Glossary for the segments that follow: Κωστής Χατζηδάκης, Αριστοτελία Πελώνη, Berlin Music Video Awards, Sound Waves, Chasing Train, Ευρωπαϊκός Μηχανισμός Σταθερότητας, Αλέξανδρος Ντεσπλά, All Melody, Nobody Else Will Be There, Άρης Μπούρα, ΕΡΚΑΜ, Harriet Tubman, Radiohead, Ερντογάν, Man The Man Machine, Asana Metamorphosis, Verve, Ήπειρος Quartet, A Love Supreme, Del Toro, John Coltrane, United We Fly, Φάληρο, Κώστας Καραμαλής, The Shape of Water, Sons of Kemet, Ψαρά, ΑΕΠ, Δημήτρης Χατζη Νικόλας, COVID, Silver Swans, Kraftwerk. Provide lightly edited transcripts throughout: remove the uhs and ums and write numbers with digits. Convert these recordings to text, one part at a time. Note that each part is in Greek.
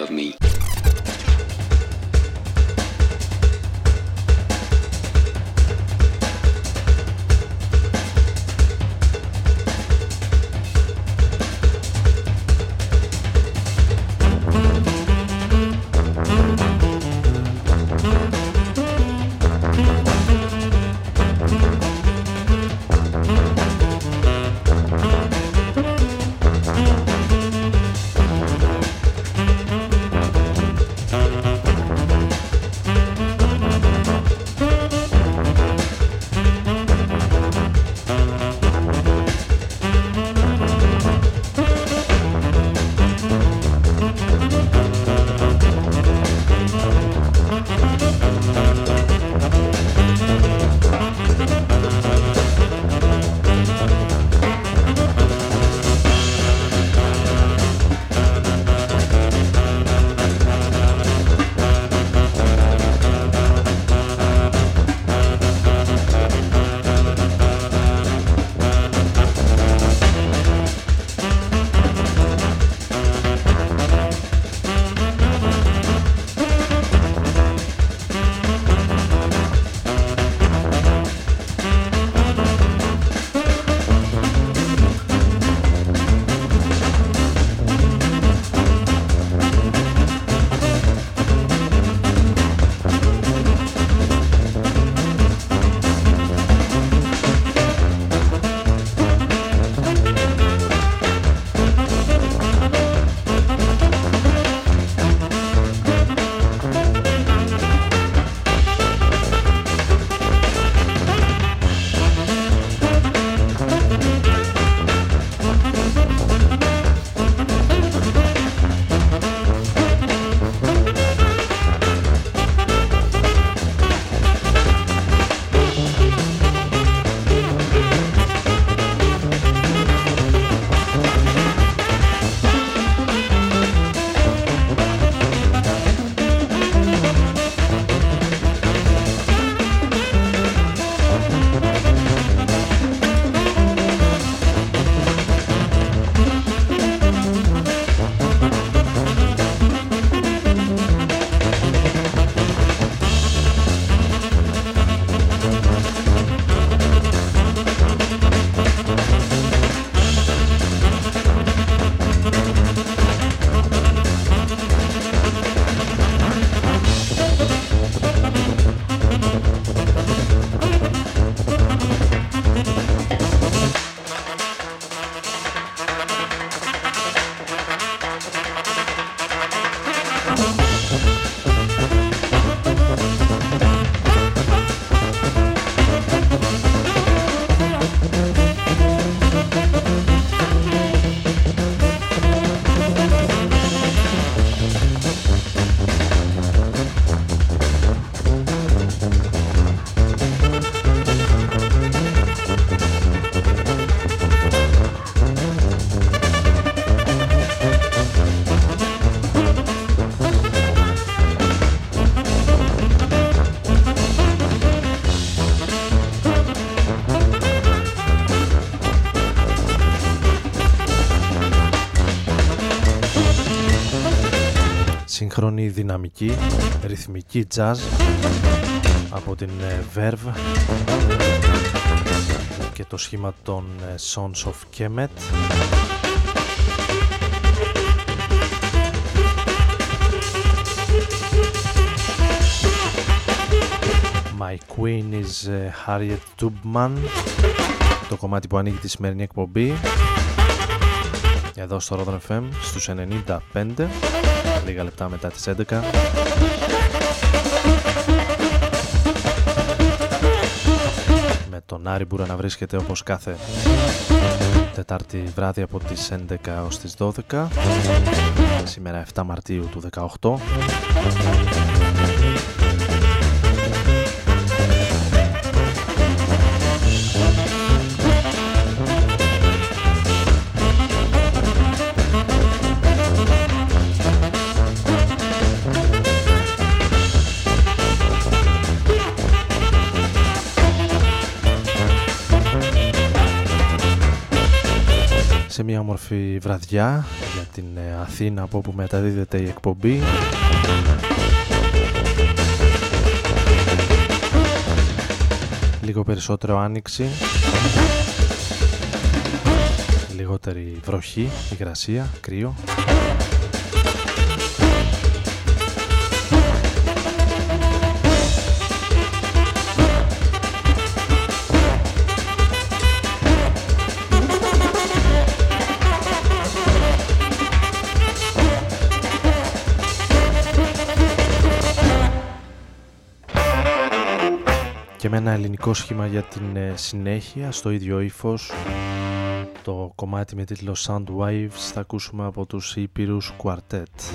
Love me. Σύγχρονη, δυναμική, ρυθμική jazz από την Verve και το σχήμα των Sons of Kemet. My Queen is Harriet Tubman, το κομμάτι που ανοίγει τη σημερινή εκπομπή εδώ στο Rodon FM στους 95, λίγα λεπτά μετά τις 11. Με τον Άρη Μπούρα να βρίσκεται όπως κάθε Τετάρτη βράδυ από τις 11 ως τις 12. Σήμερα 7 Μαρτίου του 18. σε μια όμορφη βραδιά για την Αθήνα, από όπου μεταδίδεται η εκπομπή. Λίγο περισσότερο άνοιξη, λιγότερη βροχή, υγρασία, κρύο. Και με ένα ελληνικό σχήμα για την συνέχεια, στο ίδιο ύφος, το κομμάτι με τίτλο Sound Waves θα ακούσουμε από τους Ήπειρους Quartet.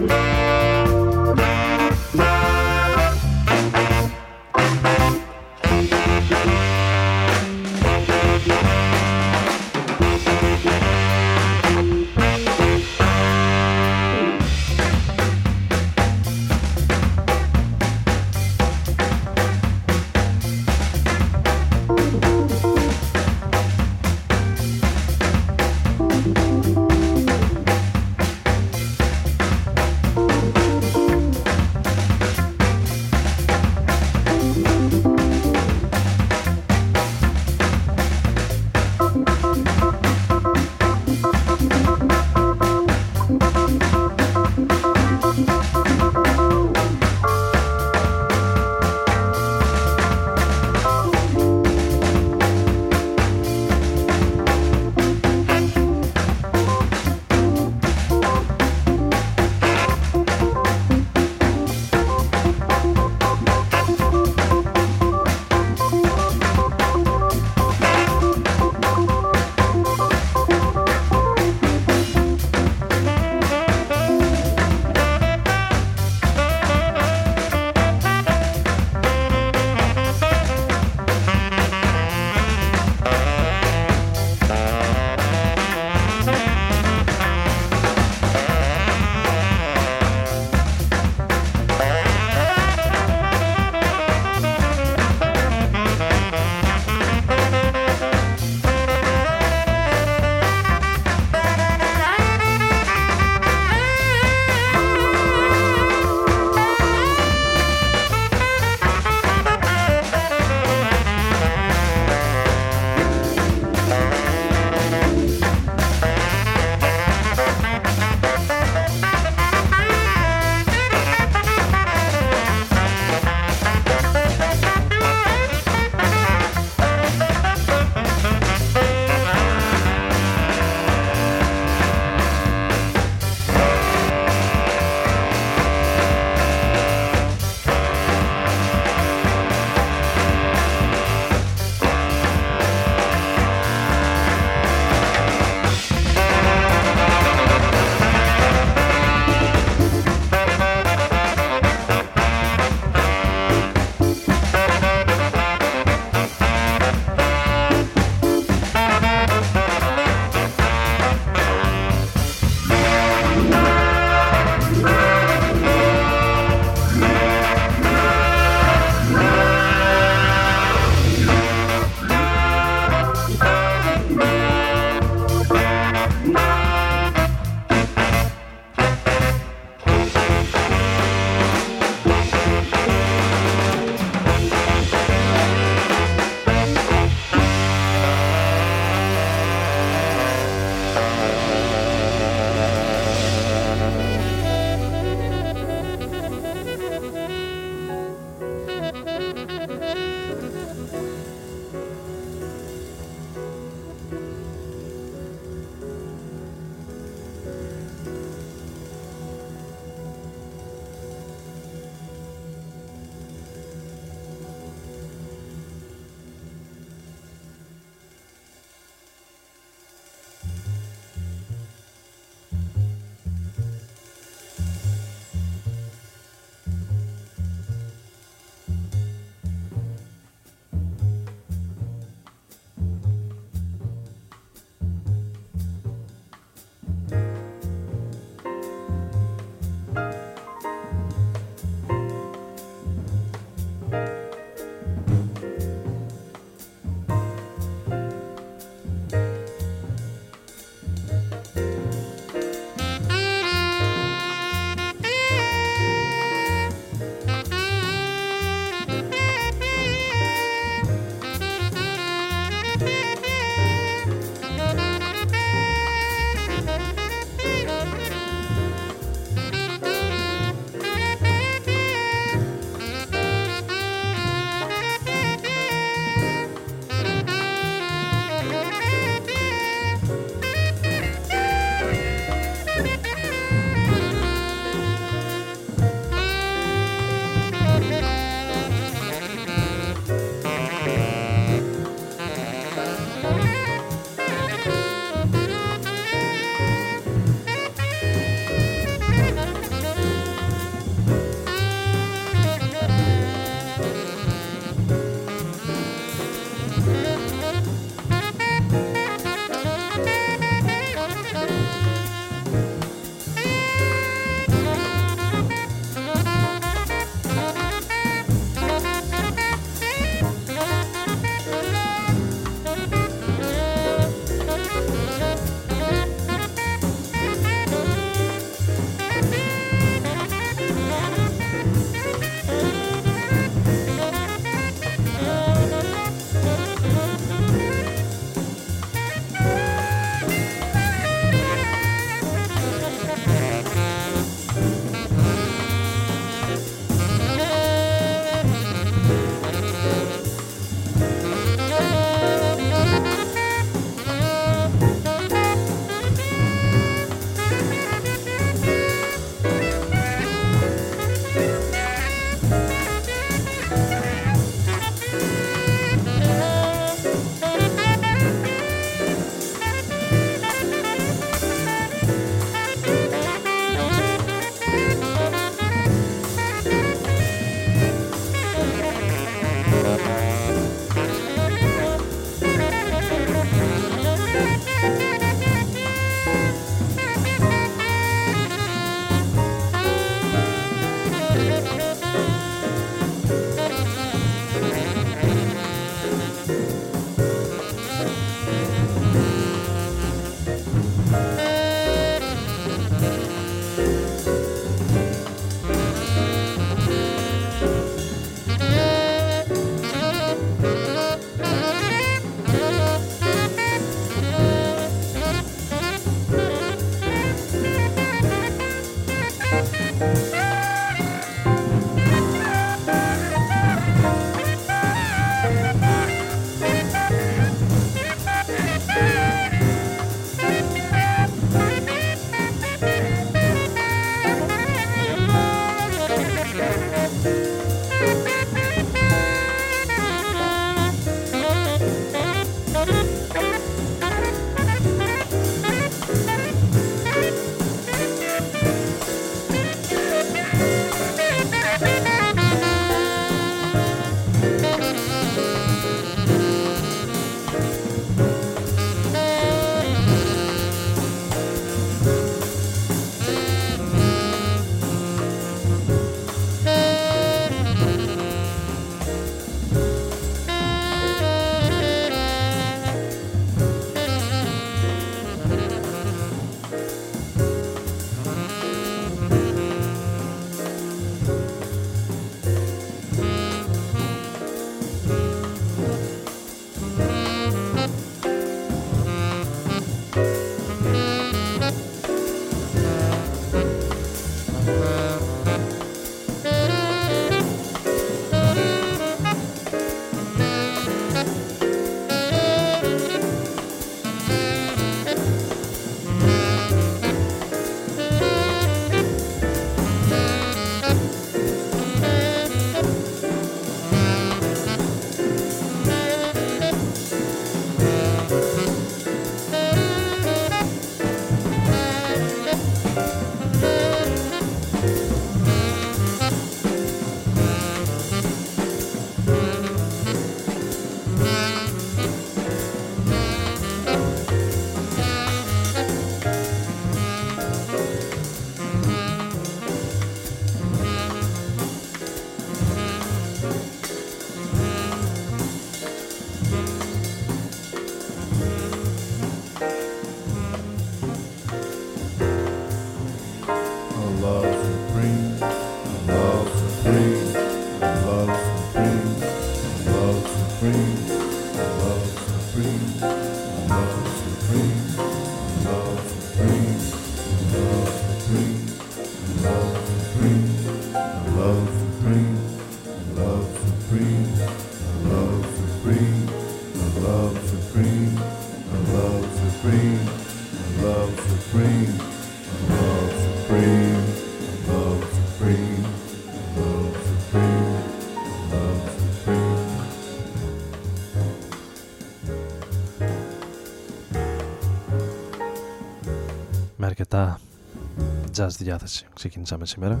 Jazz διάθεση ξεκινήσαμε σήμερα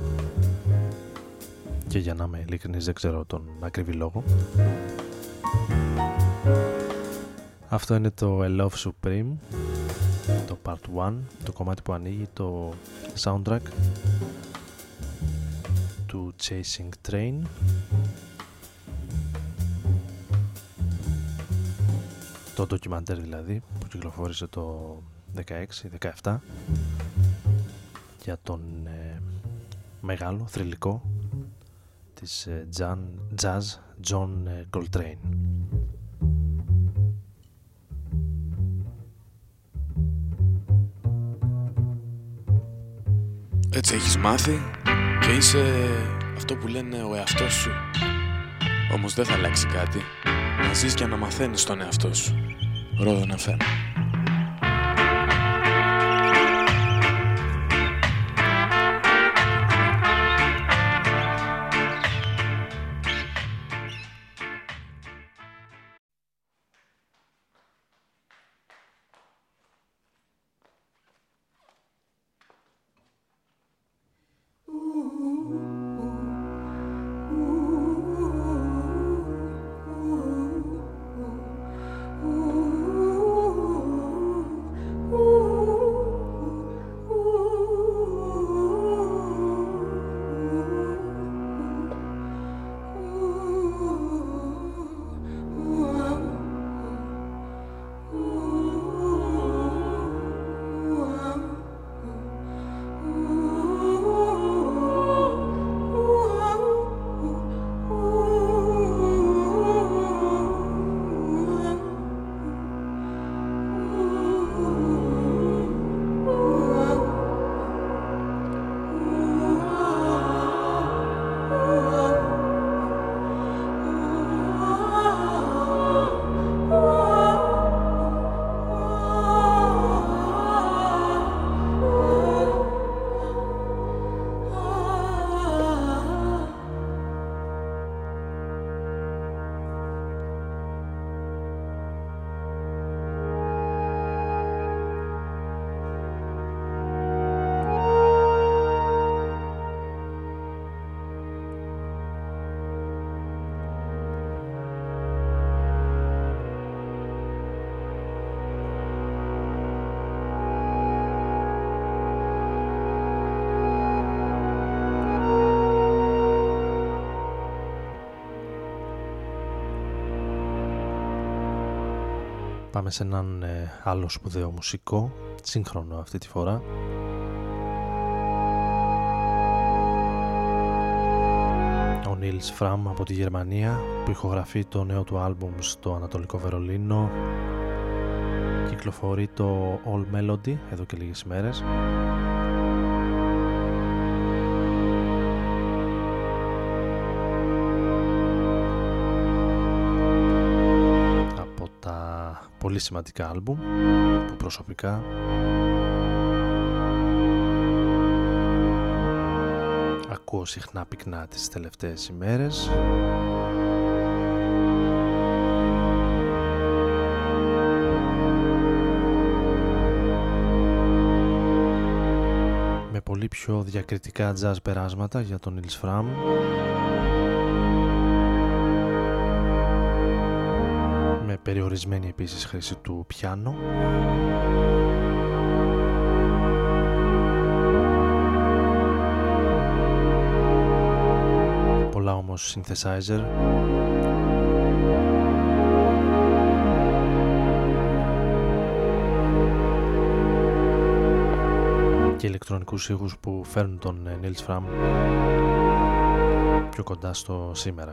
και για να είμαι ειλικρινής δεν ξέρω τον ακριβή λόγο. Αυτό είναι το A Love Supreme, το Part 1, το κομμάτι που ανοίγει το soundtrack του Chasing Train. Το ντοκιμαντέρ δηλαδή που κυκλοφόρησε το 16-17 για τον μεγάλο θρυλικό της jazz John Coltrane. Έτσι έχεις μάθει και είσαι αυτό που λένε ο εαυτός σου. Όμως δεν θα αλλάξει κάτι. Να ζεις και να μαθαίνεις τον εαυτό σου. Rodon FM. Πάμε σε έναν άλλο σπουδαίο μουσικό, σύγχρονο αυτή τη φορά. Ο Νίλς Φραμ από τη Γερμανία που ηχογραφεί το νέο του άλμπουμ στο Ανατολικό Βερολίνο. Κυκλοφορεί το All Melody εδώ και λίγες ημέρες. Πολύ σημαντικά άλμπουμ που προσωπικά ακούω συχνά πυκνά τις τελευταίες ημέρες. Με πολύ πιο διακριτικά jazz περάσματα για τον Νίλς Φραμ. Περιορισμένη επίσης χρήση του πιάνο. Πολλά όμως synthesizer. Και ηλεκτρονικούς ήχους που φέρνουν τον Νίλς Φραμ πιο κοντά στο σήμερα.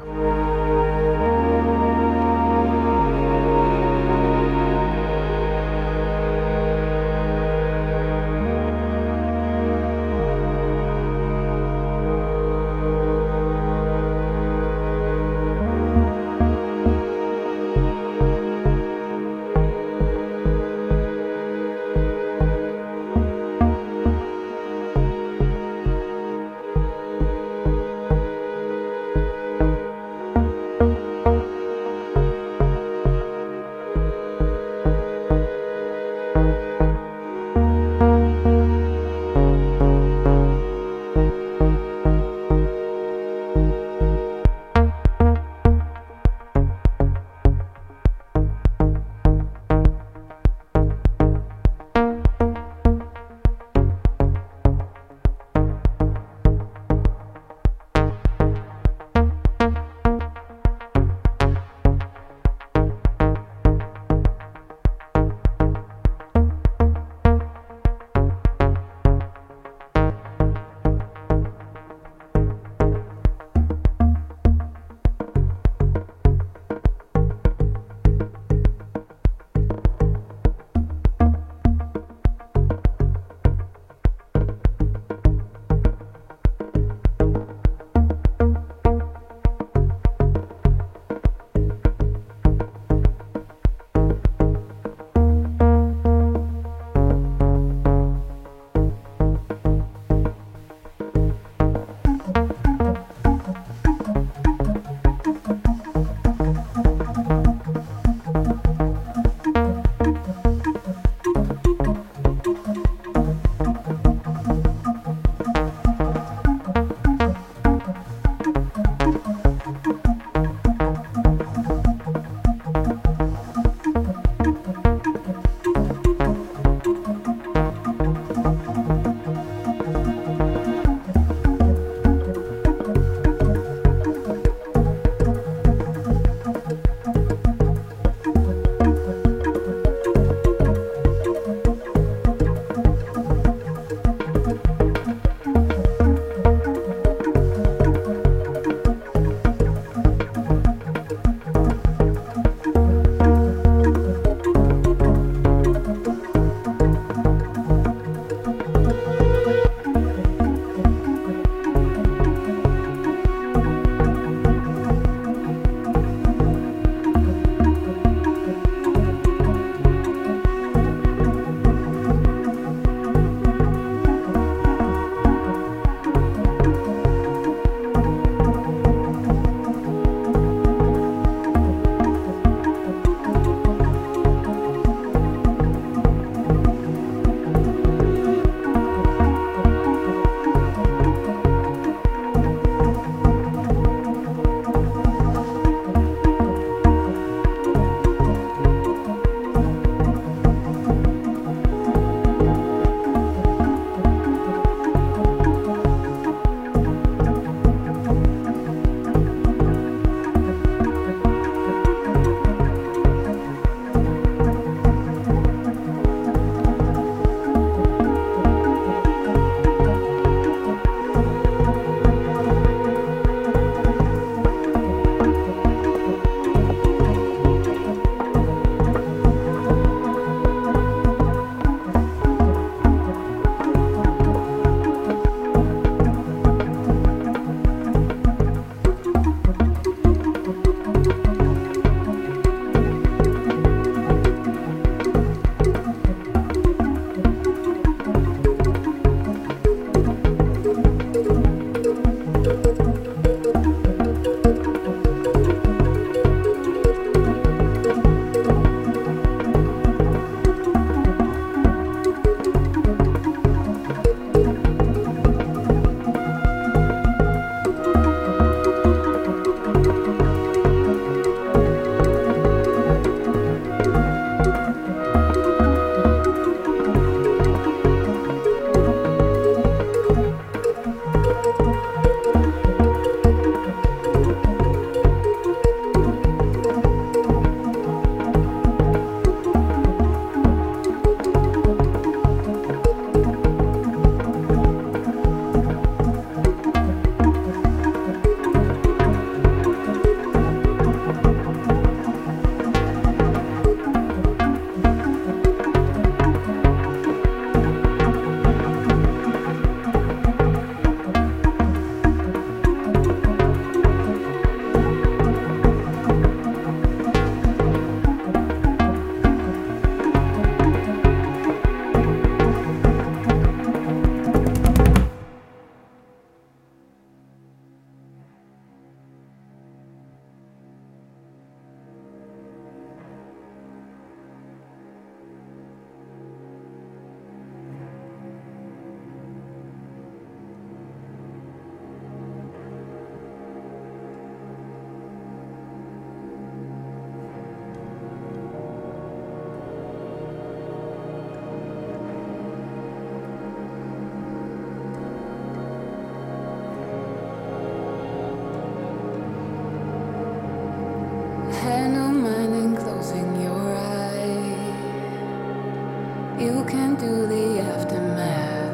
You can do the aftermath.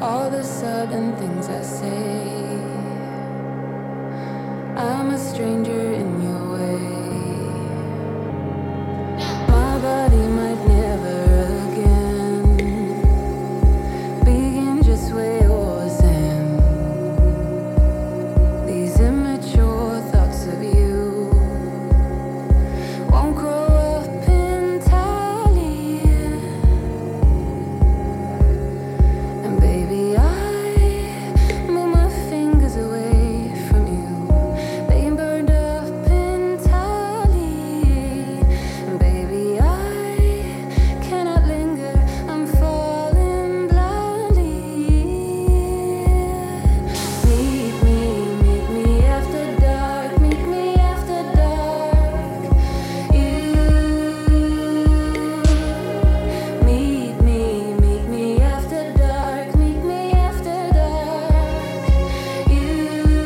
All the sudden things I say, I'm a stranger in your way. My body might never again begin just where yours end. These immature thoughts of you won't grow up entirely. And baby, I move my fingers away from you. They burned up entirely. And baby, I cannot linger. I'm falling blindly. Meet me, meet me after dark. Meet me after dark. You meet me, meet me after dark. Meet me after dark. You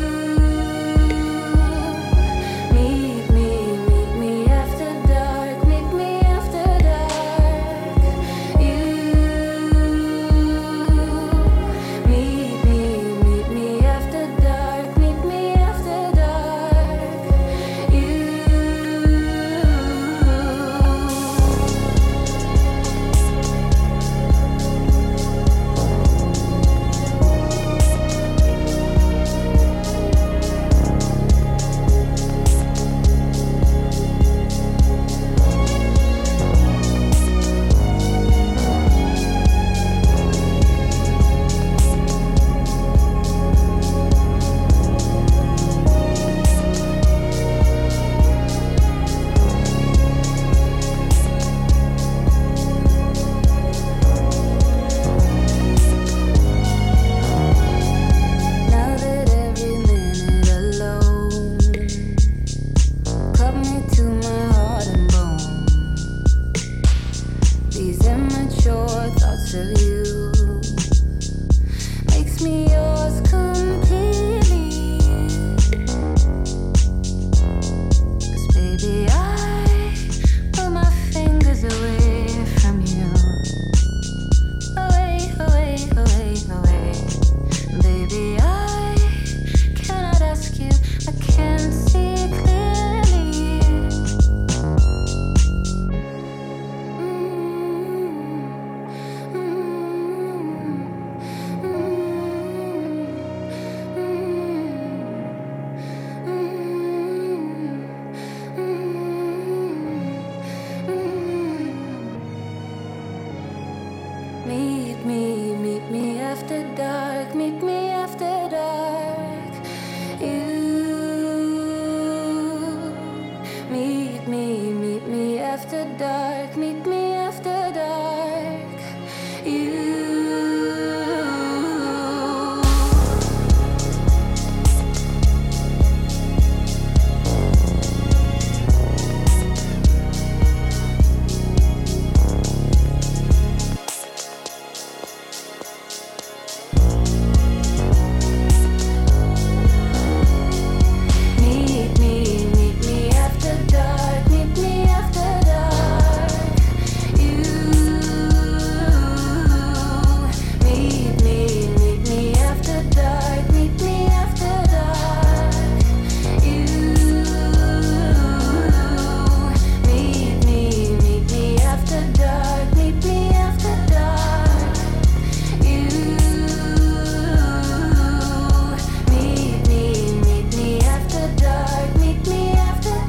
meet me, meet me after dark. Meet me after dark. You meet me, meet me after dark. Meet me after dark. You. Now that every minute alone cut me to my heart and bone, these immature thoughts of you makes me yours completely. 'Cause baby, I pull my fingers away from you, away, away, away, away. Baby, I cannot ask you, I can't see clearly. Meet me, meet me after dark, meet me after dark. You meet me, meet me after dark, meet me after dark. You. Meet me, meet me after dark. Meet me after dark. You. Meet me, meet me after dark. Meet me after dark. You. Meet me, meet me after dark. Meet me after dark. You. Meet me, meet me after dark. Meet me after dark. You.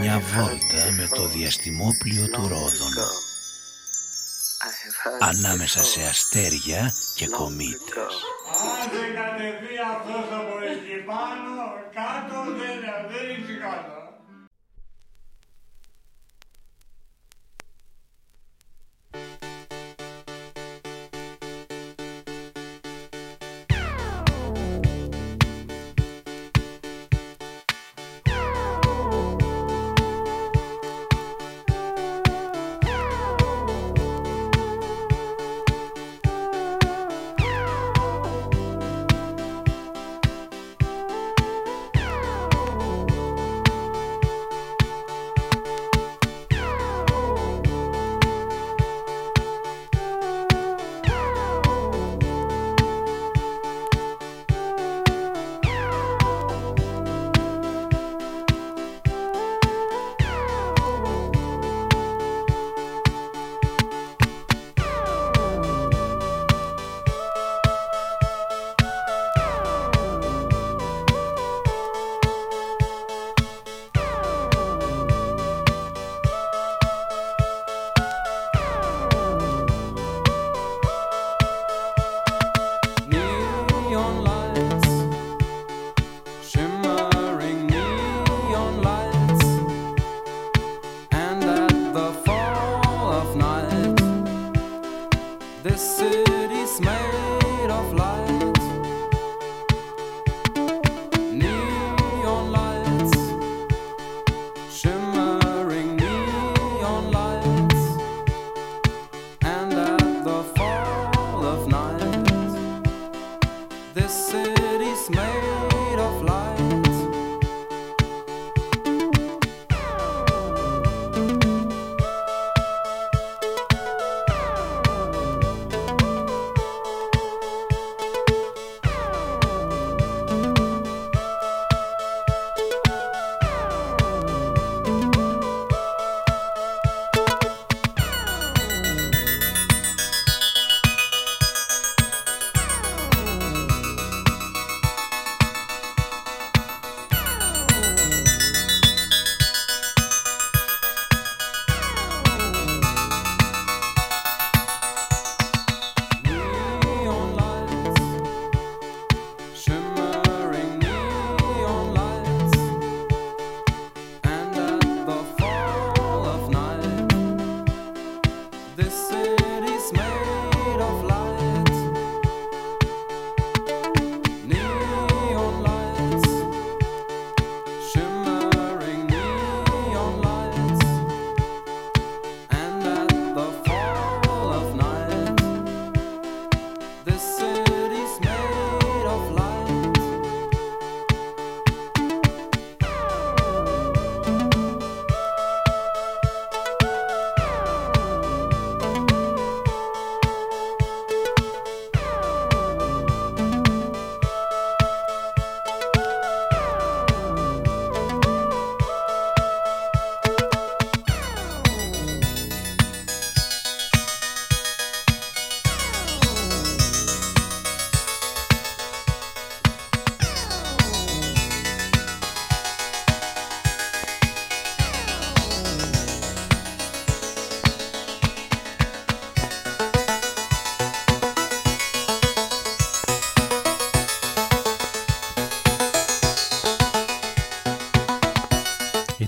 Μια βόλτα με το διαστημόπλιο του Ρόδων, ανάμεσα σε αστέρια και κομήτες. Άντε κατεβεί αυτός από εκεί πάνω, κάτω δεν είναι κάτω.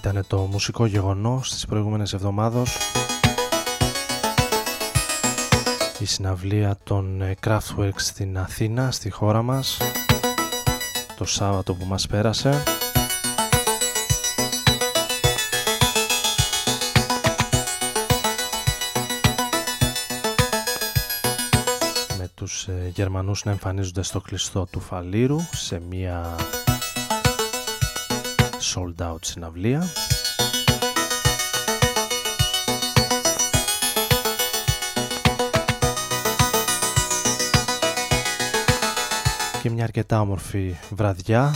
ήταν το μουσικό γεγονός της προηγούμενης εβδομάδος, η συναυλία των Kraftwerk στην Αθήνα, στη χώρα μας, το Σάββατο που μας πέρασε. Με τους Γερμανούς να εμφανίζονται στο κλειστό του Φαλήρου σε μια sold out συναυλία. Και μια αρκετά όμορφη βραδιά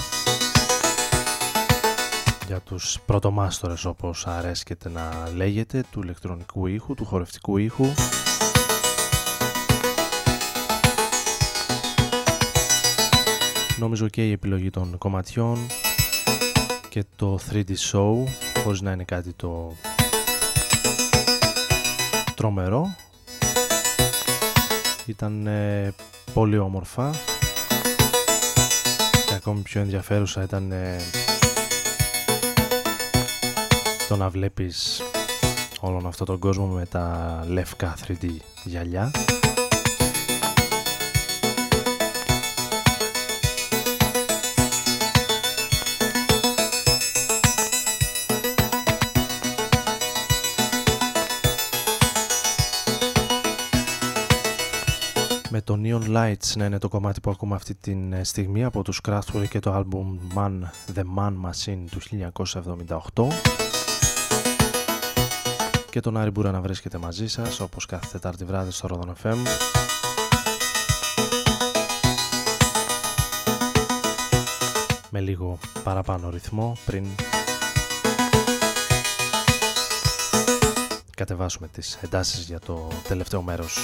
για τους πρωτομάστορες, όπως αρέσκεται να λέγεται, του ηλεκτρονικού ήχου, του χορευτικού ήχου. Νομίζω και η επιλογή των κομματιών και το 3D show, χωρίς να είναι κάτι το τρομερό, ήταν πολύ όμορφα. Και ακόμη πιο ενδιαφέρουσα ήταν το να βλέπεις όλον αυτόν τον κόσμο με τα λευκά 3D γυαλιά. Με το Neon Lights να είναι το κομμάτι που ακούμε αυτή τη στιγμή από τους Kraftwerk και το άλμπουμ Man The Man Machine του 1978. Και τον Άρη Μπούρα να βρίσκεται μαζί σας όπως κάθε Τετάρτη βράδυ στο Rodon FM. Με λίγο παραπάνω ρυθμό πριν κατεβάσουμε τις εντάσεις για το τελευταίο μέρος.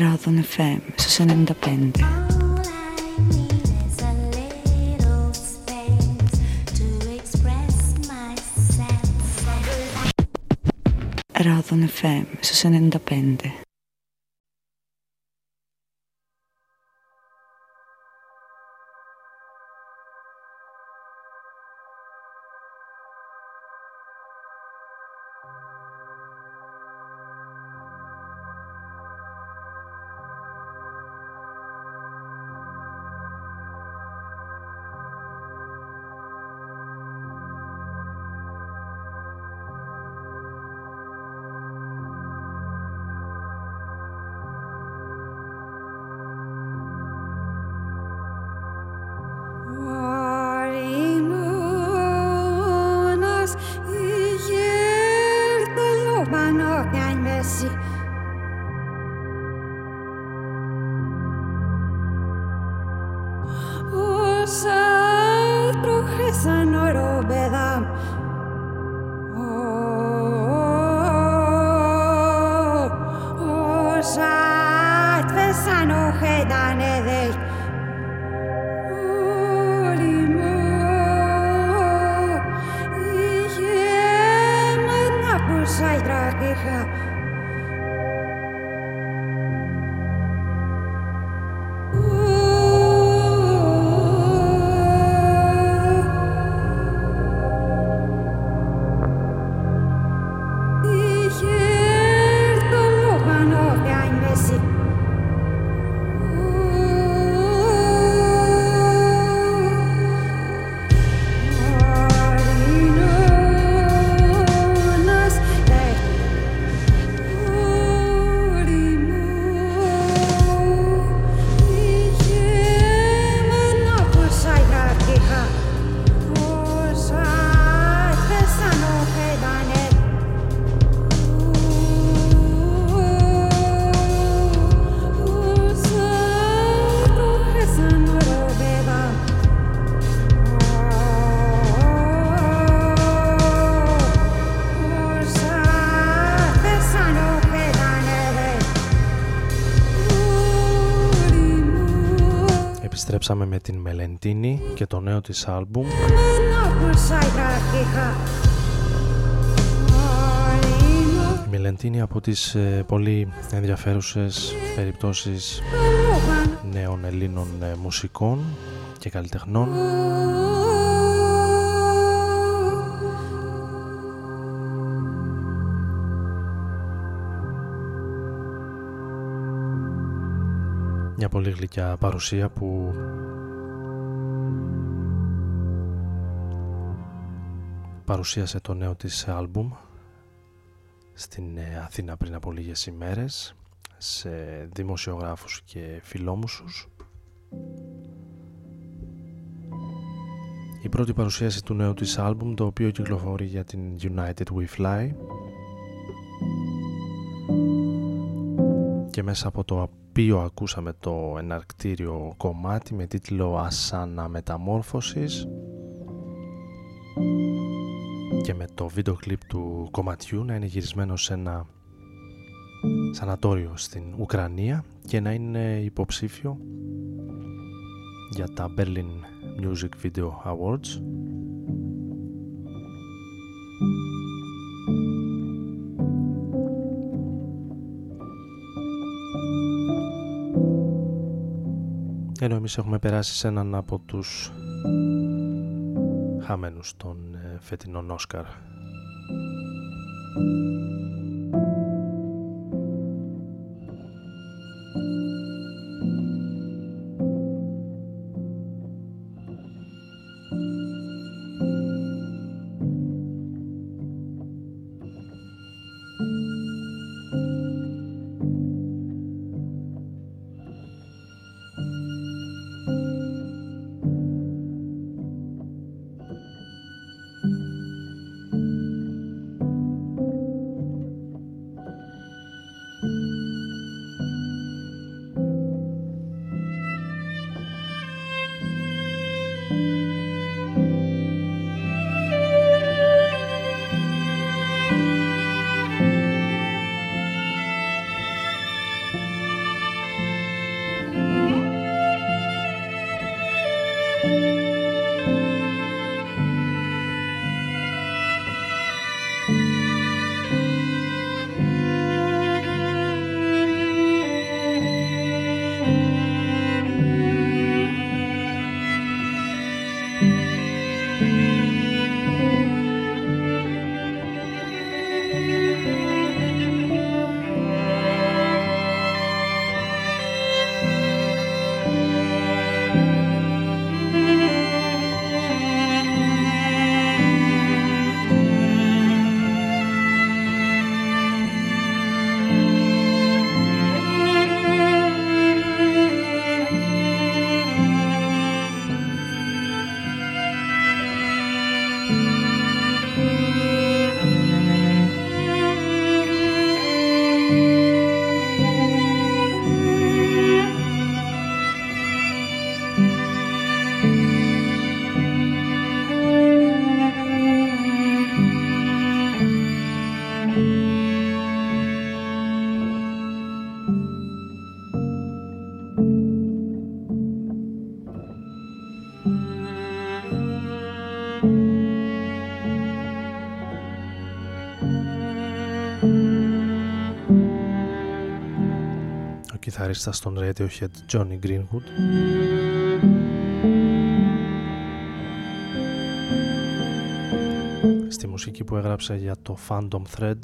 Rodon FM στους 95. Rodon FM στους 95. Επιστρέψαμε με την Μιλεντίνη και το νέο της άλμπουμ. Η Μιλεντίνη από τις πολύ ενδιαφέρουσες περιπτώσεις νέων Ελλήνων μουσικών και καλλιτεχνών. Μια πολύ γλυκιά παρουσία που παρουσίασε το νέο της άλμπουμ στην Αθήνα πριν από λίγες ημέρες σε δημοσιογράφους και φιλόμουσους. Η πρώτη παρουσίαση του νέου της άλμπουμ, το οποίο κυκλοφορεί για την United We Fly και μέσα από το οποίο ακούσαμε το εναρκτήριο κομμάτι με τίτλο Asana Metamorphosis και με το βίντεο κλιπ του κομματιού να είναι γυρισμένο σε ένα σανατόριο στην Ουκρανία και να είναι υποψήφιο για τα Berlin Music Video Awards. Ενώ εμείς έχουμε περάσει σε έναν από τους χαμένους των φετινών Όσκαρ. κιθαρίστας των Radiohead Johnny Greenwood. Στη μουσική που έγραψε για το Phantom Thread.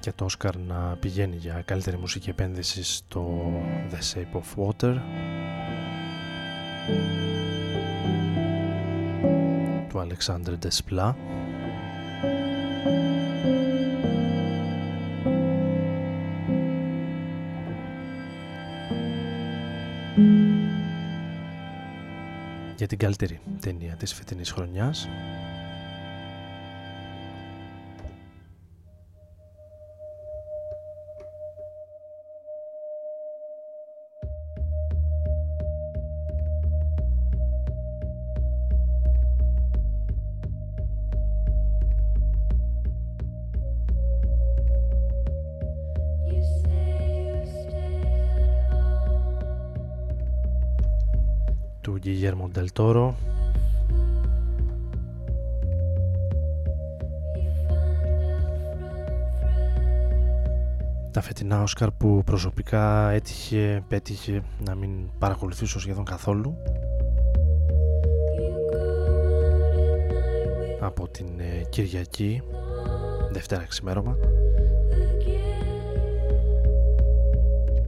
Και το Όσκαρ να πηγαίνει για καλύτερη μουσική επένδυση στο The Shape of Water του Αλεξάνδρου Ντεσπλά. Για την καλύτερη ταινία της φετινής χρονιάς. Del Toro, τα φετινά Όσκαρ που προσωπικά πέτυχε να μην παρακολουθήσω σχεδόν καθόλου από την Κυριακή, Δευτέρα ξημέρωμα,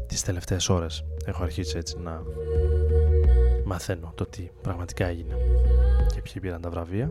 τις τελευταίες ώρες έχω αρχίσει έτσι να μαθαίνω το τι πραγματικά έγινε και ποιοι πήραν τα βραβεία.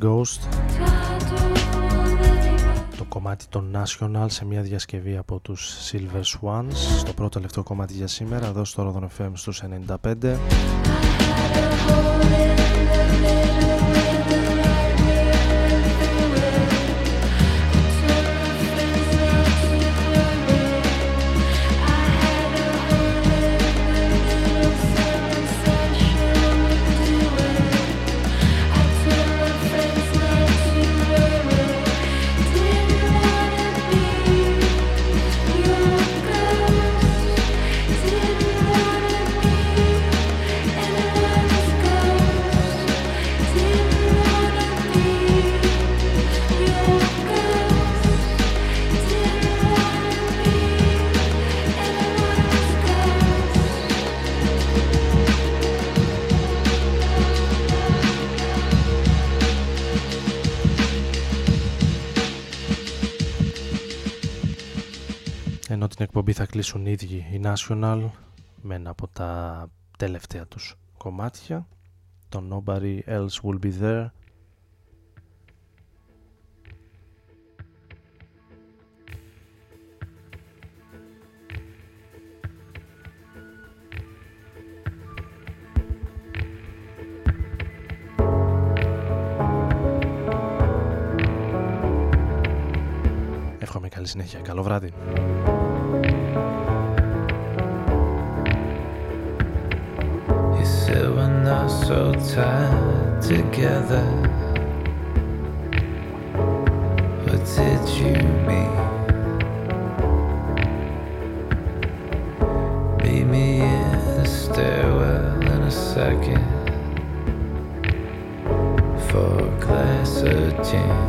Ghost, το κομμάτι των National σε μια διασκευή από τους Silver Swans, στο πρώτο λεπτό κομμάτι για σήμερα εδώ στο Rodon FM στους 95. Θα κλείσουν οι ίδιοι οι National με ένα από τα τελευταία τους κομμάτια το Nobody Else Will Be There. Εύχομαι καλή συνέχεια, καλό βράδυ. Not so tied together. What did you mean? Meet me in the stairwell in a second for a glass of gin.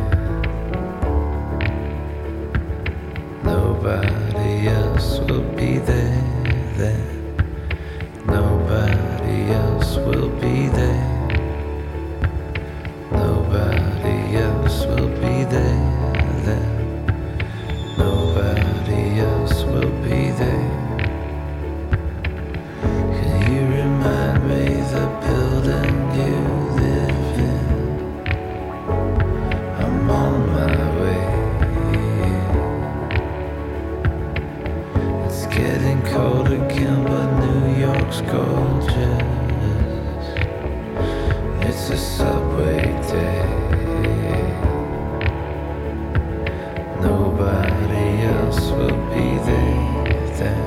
Nobody else will be there then. Nobody else will be there. Nobody else will be there then. Nobody else will be there. Can you remind me the building you live in? I'm on my way. It's getting cold again, but York's gorgeous. It's a subway day. Nobody else will be there then.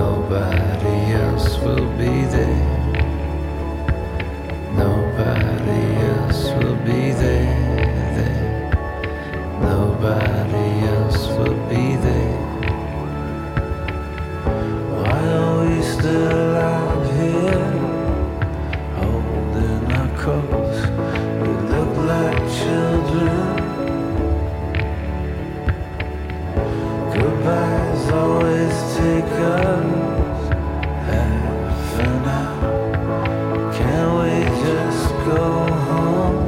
Nobody else will be there. Nobody else will be there then. Nobody else will be there. Still out here, holding our coats, we look like children. Goodbyes always take us half an hour. Can't we just go home?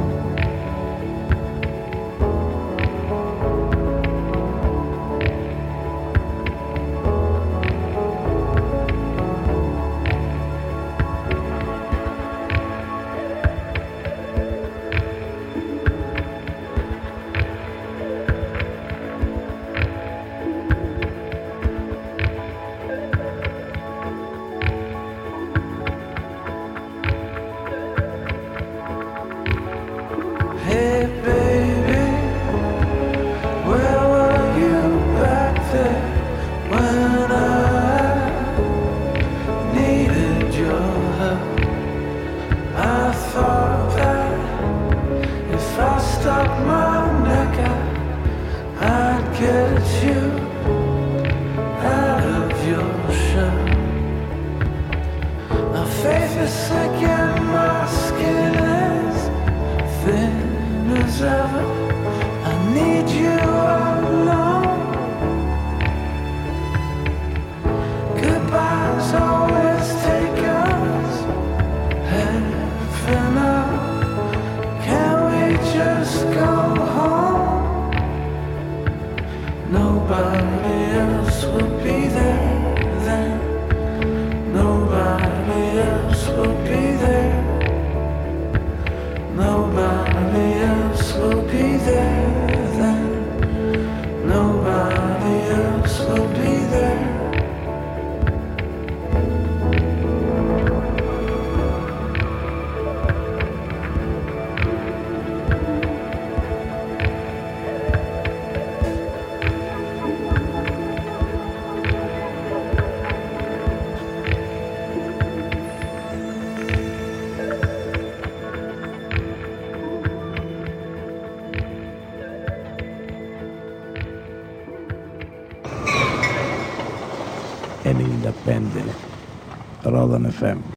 Rodon FM